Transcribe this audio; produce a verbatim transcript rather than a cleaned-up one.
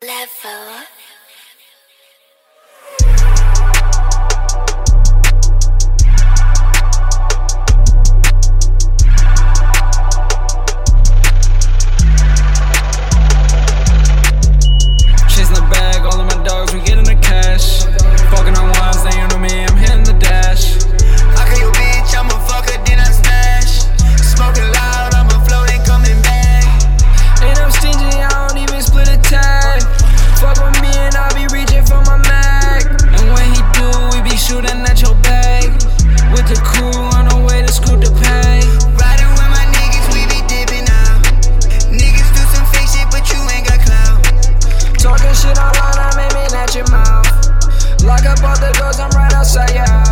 Level. Chasing the bag, all of my dogs, we getting the cash. Fucking on wives, they ain't on me, I'm hitting the dash. I call your bitch, I'm a fucker, then I smash. Smoking loud, I'm a float, ain't coming back. And I'm stingy, I don't even split a tag. Fuck with me and I'll be reaching for my mag. And when he do, we be shooting at your bag. With the crew on the way to scoop the pay. Riding with my niggas, we be dipping out. Niggas do some fake shit, but you ain't got clout. Talking shit online, I'm aiming at your mouth. Lock up all the doors, I'm right outside your house.